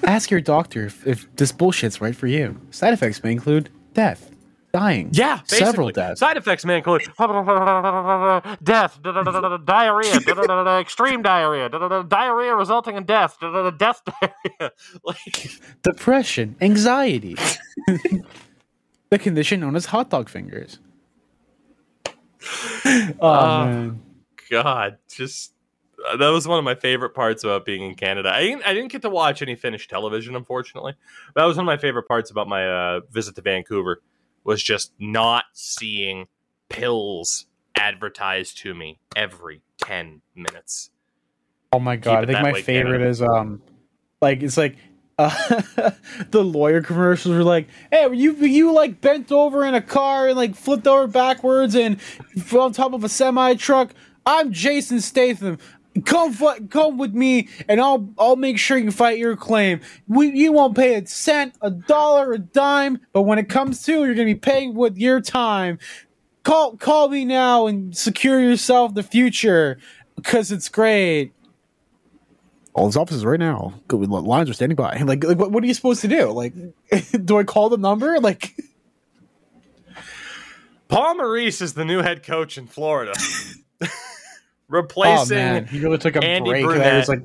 Ask your doctor if this bullshit's right for you. Side effects may include death. Dying. Yeah, basically. Several deaths. Side effects may include death, diarrhea, extreme diarrhea, diarrhea resulting in death, death diarrhea, like depression, anxiety, the condition known as hot dog fingers. Oh, God, just that was one of my favorite parts about being in Canada. I didn't get to watch any Finnish television, unfortunately. That was one of my favorite parts about my visit to Vancouver. Was just not seeing pills advertised to me every 10 minutes. Oh my God. I think my favorite is, the lawyer commercials were like, hey, you like bent over in a car and like flipped over backwards and on top of a semi truck. I'm Jason Statham. Come with me, and I'll make sure you fight your claim. You won't pay a cent, a dollar, a dime, but when it comes to, you're going to be paying with your time. Call me now and secure yourself the future, because it's great. All his offices right now. Lines are standing by. Like what are you supposed to do? Like, do I call the number? Like, Paul Maurice is the new head coach in Florida. Replacing he really took a Andy break. Brunette, was like...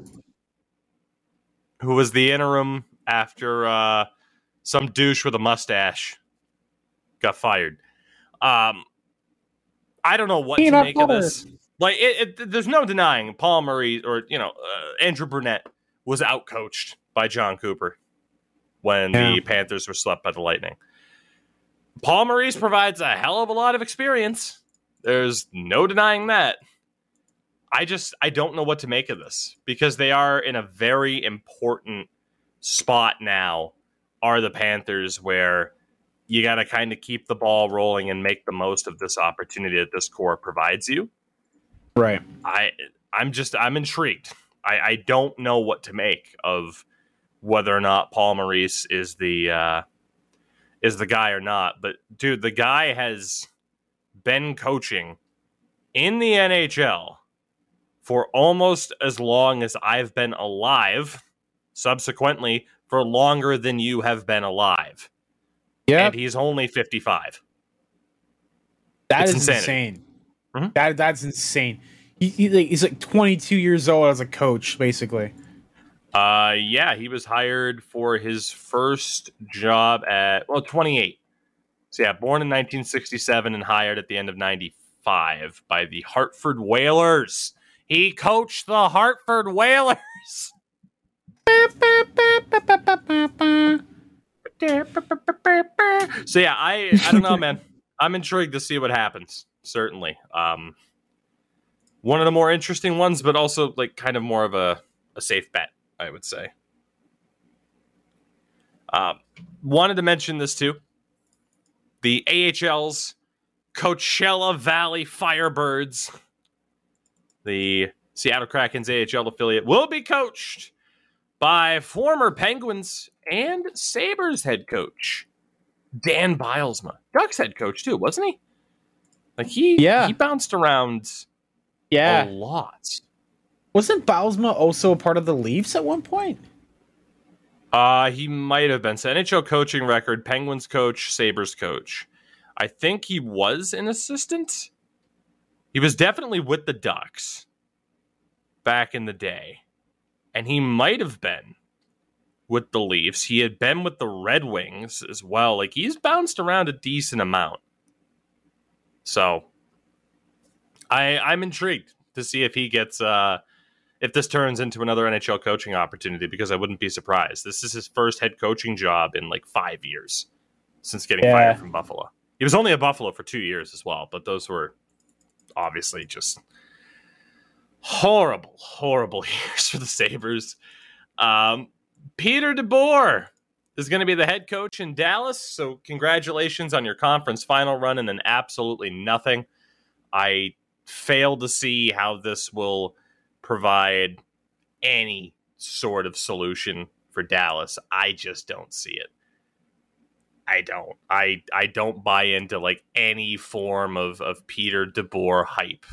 who was the interim after some douche with a mustache got fired. I don't know what to make of this. Like, there's no denying Paul Murray or Andrew Brunette was outcoached by John Cooper when the Panthers were swept by the Lightning. Paul Maurice provides a hell of a lot of experience. There's no denying that. I don't know what to make of this because they are in a very important spot now, are the Panthers, where you got to kind of keep the ball rolling and make the most of this opportunity that this core provides you. Right. I'm intrigued. I don't know what to make of whether or not Paul Maurice is the guy or not. But dude, the guy has been coaching in the NHL for almost as long as I've been alive, subsequently for longer than you have been alive. Yeah. And he's only 55. That's insane. Mm-hmm. That's insane. He's like 22 years old as a coach, basically. Yeah, he was hired for his first job at, 28. So yeah, born in 1967 and hired at the end of 95 by the Hartford Whalers. He coached the Hartford Whalers. So yeah, I don't know, man. I'm intrigued to see what happens. Certainly. One of the more interesting ones, but also like kind of more of a safe bet, I would say. Wanted to mention this too. The AHL's Coachella Valley Firebirds, the Seattle Kraken's AHL affiliate, will be coached by former Penguins and Sabres head coach Dan Bylsma. Ducks head coach too, wasn't he? Like he bounced around a lot. Wasn't Bylsma also a part of the Leafs at one point? He might have been. So NHL coaching record, Penguins coach, Sabres coach. I think he was an assistant. He was definitely with the Ducks back in the day. And he might have been with the Leafs. He had been with the Red Wings as well. Like, he's bounced around a decent amount. So, I'm intrigued to see if he gets... if this turns into another NHL coaching opportunity, because I wouldn't be surprised. This is his first head coaching job in like 5 years since getting fired from Buffalo. He was only at Buffalo for 2 years as well, but those were obviously just horrible, horrible years for the Sabres. Peter DeBoer is going to be the head coach in Dallas. So congratulations on your conference final run and then absolutely nothing. I fail to see how this will provide any sort of solution for Dallas. I just don't see it. I don't buy into like any form of Peter DeBoer hype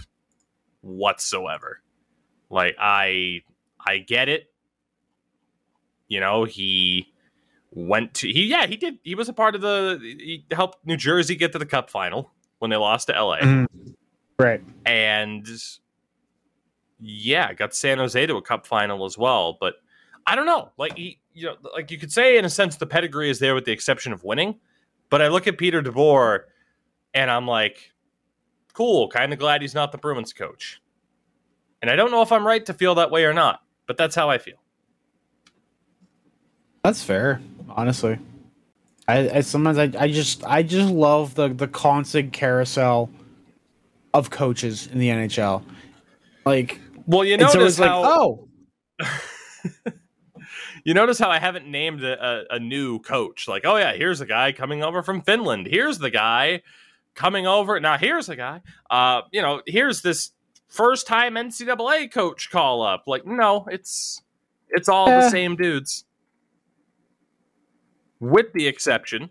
whatsoever. Like I get it. You know, he was a part of he helped New Jersey get to the Cup final when they lost to LA. Mm-hmm. Right. And yeah, got San Jose to a cup final as well, but I don't know. Like you could say in a sense the pedigree is there with the exception of winning, but I look at Peter DeBoer and I'm like, cool, kind of glad he's not the Bruins coach. And I don't know if I'm right to feel that way or not, but that's how I feel. That's fair, honestly. I sometimes just love the constant carousel of coaches in the NHL. Like, well, you notice how you notice how I haven't named a new coach. Like, oh yeah, here's a guy coming over from Finland. Here's the guy coming over. Now here's a guy. Here's this first time NCAA coach call up. Like, no, it's all the same dudes, with the exception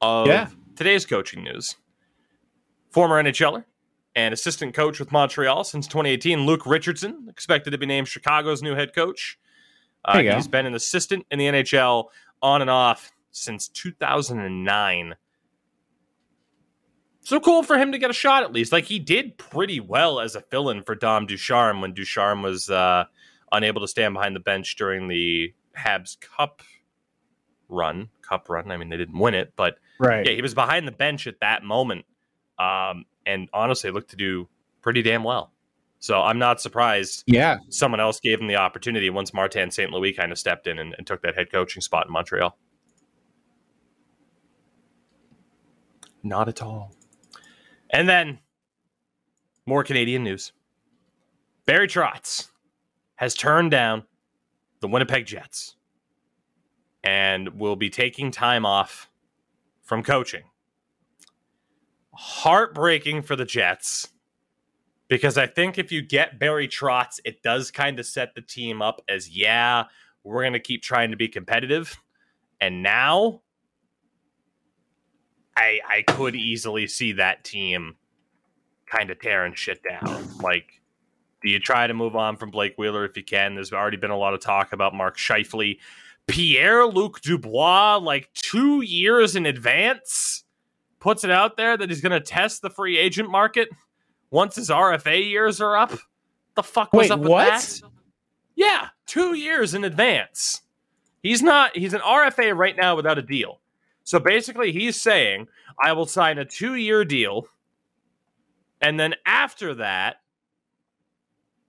of today's coaching news. Former NHLer and assistant coach with Montreal since 2018, Luke Richardson, expected to be named Chicago's new head coach. He's been an assistant in the NHL on and off since 2009. So cool for him to get a shot at least. Like, he did pretty well as a fill-in for Dom Ducharme when Ducharme was unable to stand behind the bench during the Habs Cup run. I mean, they didn't win it, but yeah, he was behind the bench at that moment. And honestly looked to do pretty damn well. So I'm not surprised someone else gave him the opportunity once Martin St. Louis kind of stepped in and took that head coaching spot in Montreal. Not at all. And then, more Canadian news. Barry Trotz has turned down the Winnipeg Jets and will be taking time off from coaching. Heartbreaking for the Jets, because I think if you get Barry Trotz, it does kind of set the team up as, we're going to keep trying to be competitive. And now I could easily see that team kind of tearing shit down. Like, do you try to move on from Blake Wheeler if you can? There's already been a lot of talk about Mark Scheifele Pierre-Luc Dubois, like 2 years in advance, puts it out there that he's going to test the free agent market once his RFA years are up. The fuck was Wait, what? Yeah, 2 years in advance. He's an RFA right now without a deal. So basically he's saying, I will sign a 2-year deal. And then after that,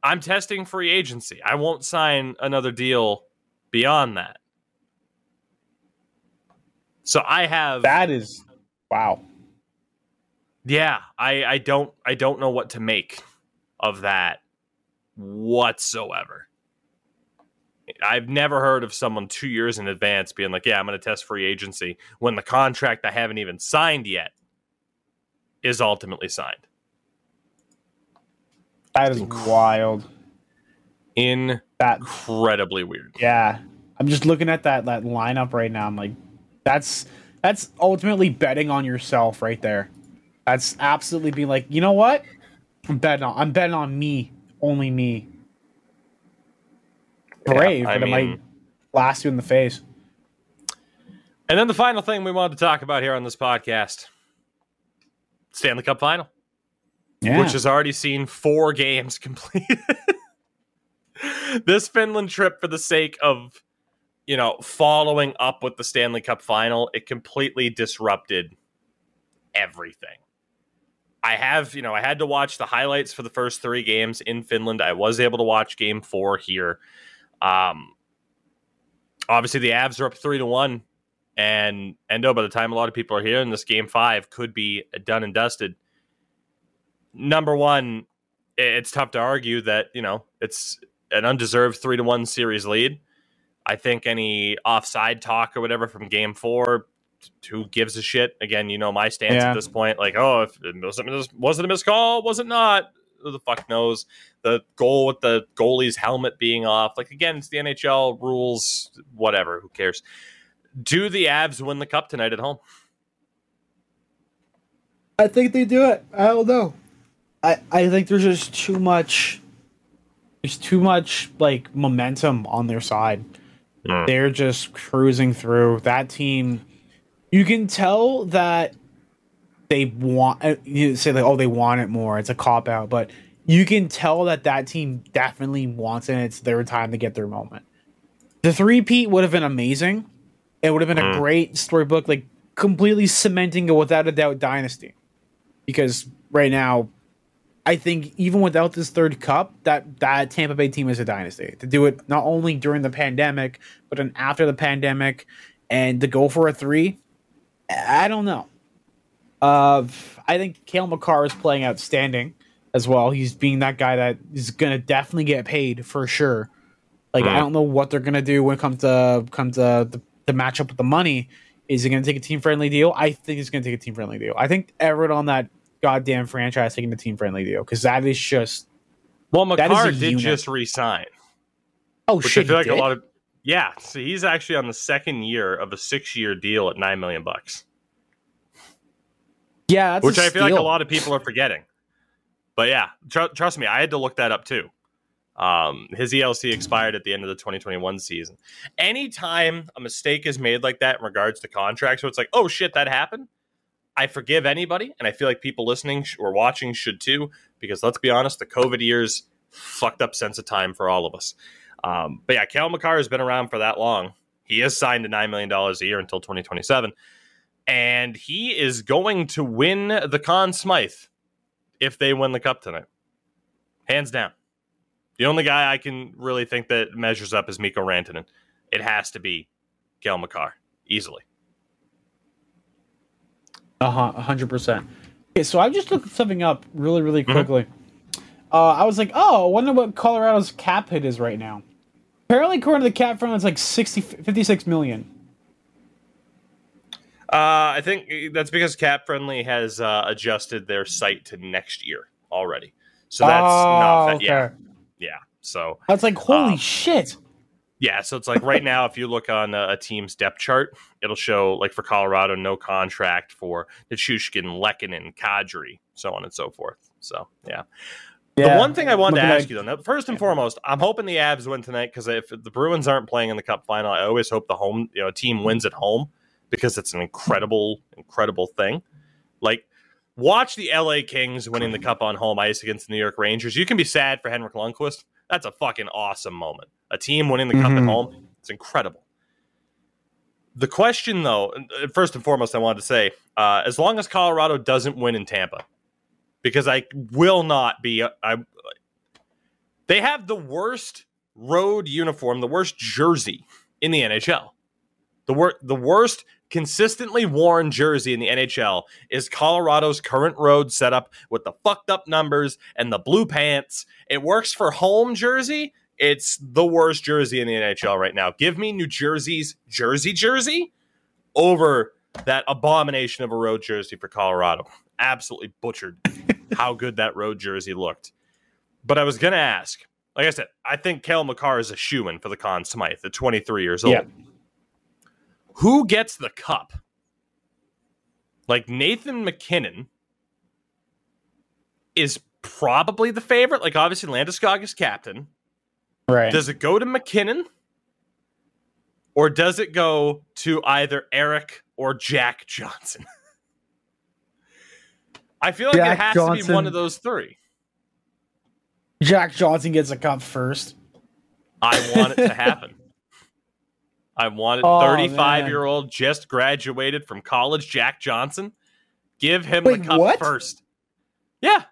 I'm testing free agency. I won't sign another deal beyond that. So I have... That is... Wow. Yeah, I don't know what to make of that whatsoever. I've never heard of someone 2 years in advance being like, yeah, I'm going to test free agency when the contract I haven't even signed yet is ultimately signed. That is wild. Incredibly weird. Yeah. I'm just looking at that lineup right now. I'm like, that's ultimately betting on yourself right there. That's absolutely being like, you know what? I'm betting on me. Only me. Brave, yeah, but it might blast you in the face. And then the final thing we wanted to talk about here on this podcast, Stanley Cup Final, which has already seen 4 games completed. This Finland trip, for the sake of, following up with the Stanley Cup Final, it completely disrupted everything. I had to watch the highlights for the first 3 games in Finland. I was able to watch game 4 here. Obviously, the Avs are up 3-1, and Endo, by the time a lot of people are here in this game 5, could be done and dusted. Number one, it's tough to argue that, it's an undeserved 3-1 series lead. I think any offside talk or whatever from game 4, who gives a shit? Again, my stance at this point, like, oh, if it wasn't a missed call, was it not? Who the fuck knows? The goal with the goalie's helmet being off. Like, again, it's the NHL rules, whatever. Who cares? Do the Avs win the cup tonight at home? I think they do it. I don't know. I think there's just too much like momentum on their side. Mm. They're just cruising through. That team... You can tell that they want, you say like, oh, they want it more. It's a cop out, but you can tell that team definitely wants it. It's their time to get their moment. The three-peat would have been amazing. It would have been a great storybook, like completely cementing a without a doubt dynasty. Because right now, I think even without this third cup, that Tampa Bay team is a dynasty. To do it not only during the pandemic, but then after the pandemic, and to go for a 3. I don't know. I think Cale Makar is playing outstanding as well. He's being that guy that is going to definitely get paid for sure. Like, I don't know what they're going to do when it comes to the matchup with the money. Is he going to take a team-friendly deal? I think he's going to take a team-friendly deal. I think Everett on that goddamn franchise taking a team-friendly deal, because that is just... Well, Makar did unit. Just re-sign. Oh, shit, I feel like a lot of... Yeah, so he's actually on the second year of a 6-year deal at $9 million. Yeah, that's which I feel like a lot of people are forgetting. But yeah, trust me, I had to look that up too. His ELC expired at the end of the 2021 season. Anytime a mistake is made like that in regards to contracts, so it's like, oh shit, that happened. I forgive anybody, and I feel like people listening or watching should too, because let's be honest, the COVID years fucked up sense of time for all of us. But yeah, Cale Makar has been around for that long. He is signed to $9 million a year until 2027. And he is going to win the Conn Smythe if they win the cup tonight. Hands down. The only guy I can really think that measures up is Mikko Rantanen. It has to be Cale Makar, easily. 100%. Okay, so I just looked something up really, really quickly. I was like, oh, I wonder what Colorado's cap hit is right now. Apparently, according to the cap front, it's like 56 million. I think that's because Cap Friendly has adjusted their site to next year already. So that's not okay. Yeah. So that's like, holy shit. Yeah. So it's like right now, if you look on a team's depth chart, it'll show like for Colorado, no contract for Nichushkin, Lehkonen, Kadri, so on and so forth. So yeah. Yeah. The one thing I wanted to ask you, though, first and foremost, I'm hoping the Avs win tonight, because if the Bruins aren't playing in the Cup final, I always hope the home team wins at home, because it's an incredible, incredible thing. Like, watch the LA Kings winning the Cup on home ice against the New York Rangers. You can be sad for Henrik Lundqvist. That's a fucking awesome moment. A team winning the Cup at home, it's incredible. The question, though, first and foremost, I wanted to say, as long as Colorado doesn't win in Tampa, because I will not be... they have the worst road uniform, the worst jersey in the NHL. The worst consistently worn jersey in the NHL is Colorado's current road setup with the fucked up numbers and the blue pants. It works for home jersey. It's the worst jersey in the NHL right now. Give me New Jersey's jersey over that abomination of a road jersey for Colorado. Absolutely butchered how good that road jersey looked. But I was going to ask, like I said, I think Cale Makar is a shoo-in for the Conn Smythe at 23 years old. Yeah. Who gets the cup? Like, Nathan MacKinnon is probably the favorite. Like, obviously, Landeskog is captain. Right. Does it go to MacKinnon? Or does it go to either Eric or Jack Johnson? I feel like Jack Johnson, to be one of those three. Jack Johnson gets a cup first. I want it to happen. I wanted 35-year-old just graduated from college, Jack Johnson. Give him the cup first. Yeah.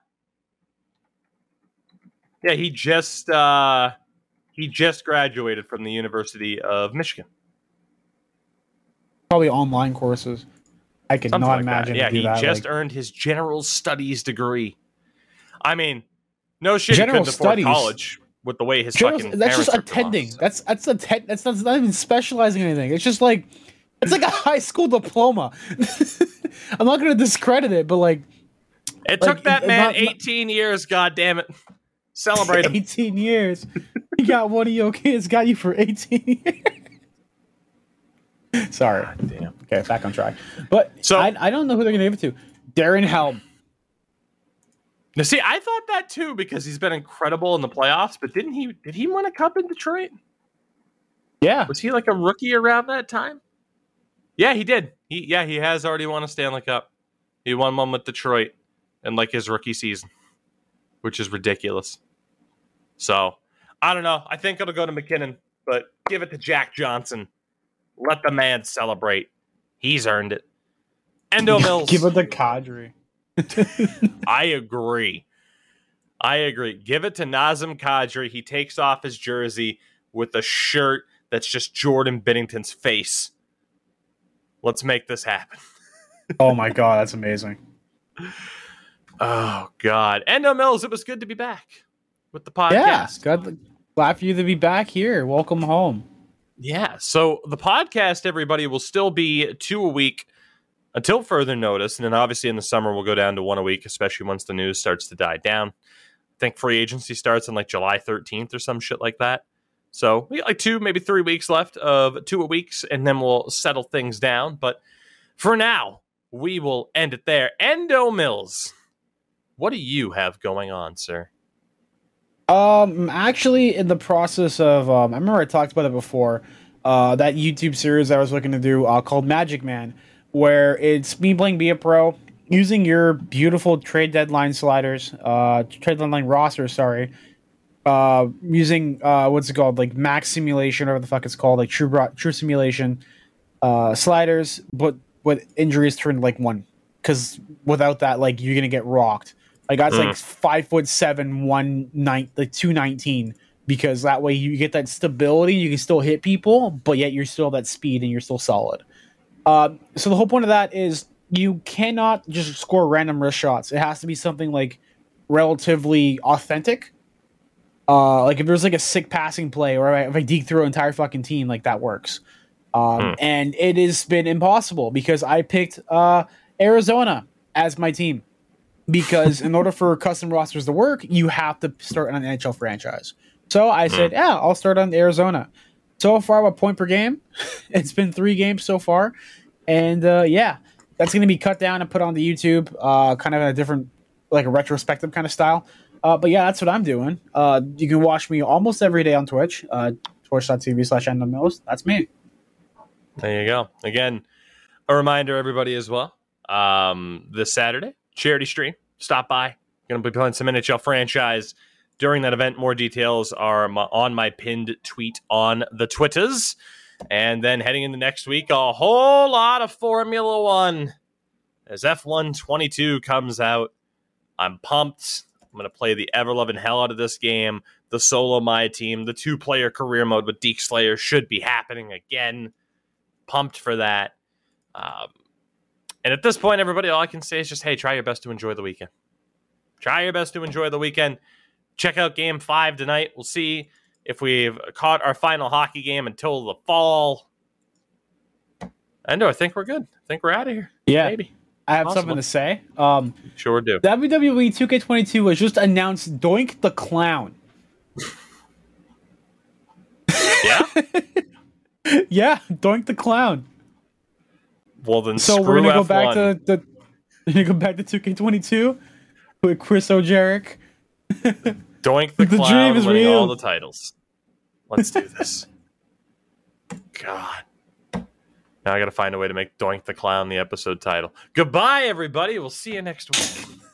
Yeah, he just graduated from the University of Michigan. Probably online courses. I could not imagine. Yeah, he just earned his general studies degree. I mean, no shit, he couldn't afford college. With the way his fucking that's just attending. That's not even specializing in anything. It's just like a high school diploma. I'm not going to discredit it, but it took that man 18 years. God damn it! Celebrate him. 18 years. He got one of your kids. Got you for 18 years. Sorry. God damn. Okay, back on track. But so I don't know who they're going to give it to. Darren Helm. Now, see, I thought that too, because he's been incredible in the playoffs, but did he win a cup in Detroit? Yeah. Was he like a rookie around that time? Yeah, he did. He has already won a Stanley Cup. He won one with Detroit in his rookie season, which is ridiculous. So, I don't know. I think it'll go to MacKinnon, but give it to Jack Johnson. Let the man celebrate. He's earned it. Endo Mills. Give it to Kadri. I agree. Give it to Nazem Kadri. He takes off his jersey with a shirt that's just Jordan Binnington's face. Let's make this happen. Oh my god, that's amazing. Oh god. Endo Mills, it was good to be back with the podcast. Yeah, glad for you to be back here. Welcome home. Yeah, so the podcast, everybody, will still be 2 a week until further notice, and then obviously in the summer we'll go down to 1 a week, especially once the news starts to die down. I think free agency starts on July 13th or some shit like that. So we got 2, maybe 3 weeks left of 2 a weeks, and then we'll settle things down. But for now, we will end it there. Endo Mills, what do you have going on, sir? I'm actually in the process of, I remember I talked about it before, that YouTube series I was looking to do called Magic Man, where it's me playing Be A Pro, using your beautiful trade deadline sliders, trade deadline rosters, sorry. Using, what's it called? Max Simulation, whatever the fuck it's called, True Simulation sliders, but with injuries turned, 1. Because without that, you're going to get rocked. I got 5'7", 219, because that way you get that stability, you can still hit people, but yet you're still that speed and you're still solid. So the whole point of that is you cannot just score random wrist shots. It has to be something relatively authentic. If there's a sick passing play, or if I deke through an entire fucking team, that works. And it has been impossible because I picked Arizona as my team, because in order for custom rosters to work, you have to start on an NHL franchise. So I said, yeah, I'll start on Arizona. So far, a point per game. It's been 3 games so far. And, that's going to be cut down and put on the YouTube, kind of in a different, a retrospective kind of style. But yeah, that's what I'm doing. You can watch me almost every day on Twitch, twitch.tv/endofmills. That's me. There you go. Again, a reminder, everybody, as well. This Saturday, charity stream. Stop by. Going to be playing some NHL franchise during that event. More details are on my pinned tweet on the Twitters. And then heading into next week, a whole lot of Formula One. As F1 22 comes out, I'm pumped. I'm going to play the ever-loving hell out of this game. The solo my team, the two-player career mode with Deke Slayer should be happening again. Pumped for that. And at this point, everybody, all I can say is just, hey, try your best to enjoy the weekend. Try your best to enjoy the weekend. Check out Game 5 tonight. We'll see if we've caught our final hockey game until the fall. Endo, I think we're good. I think we're out of here. Yeah. Maybe. I have something to say. Sure do. WWE 2K22 was just announced Doink the Clown. Yeah? Yeah, Doink the Clown. Well, then so we're going to go back to the 2K22 with Chris O'Jerick. Doink the Clown dream is winning real. All the titles. Let's do this. God. Now I got to find a way to make Doink the Clown the episode title. Goodbye, everybody. We'll see you next week.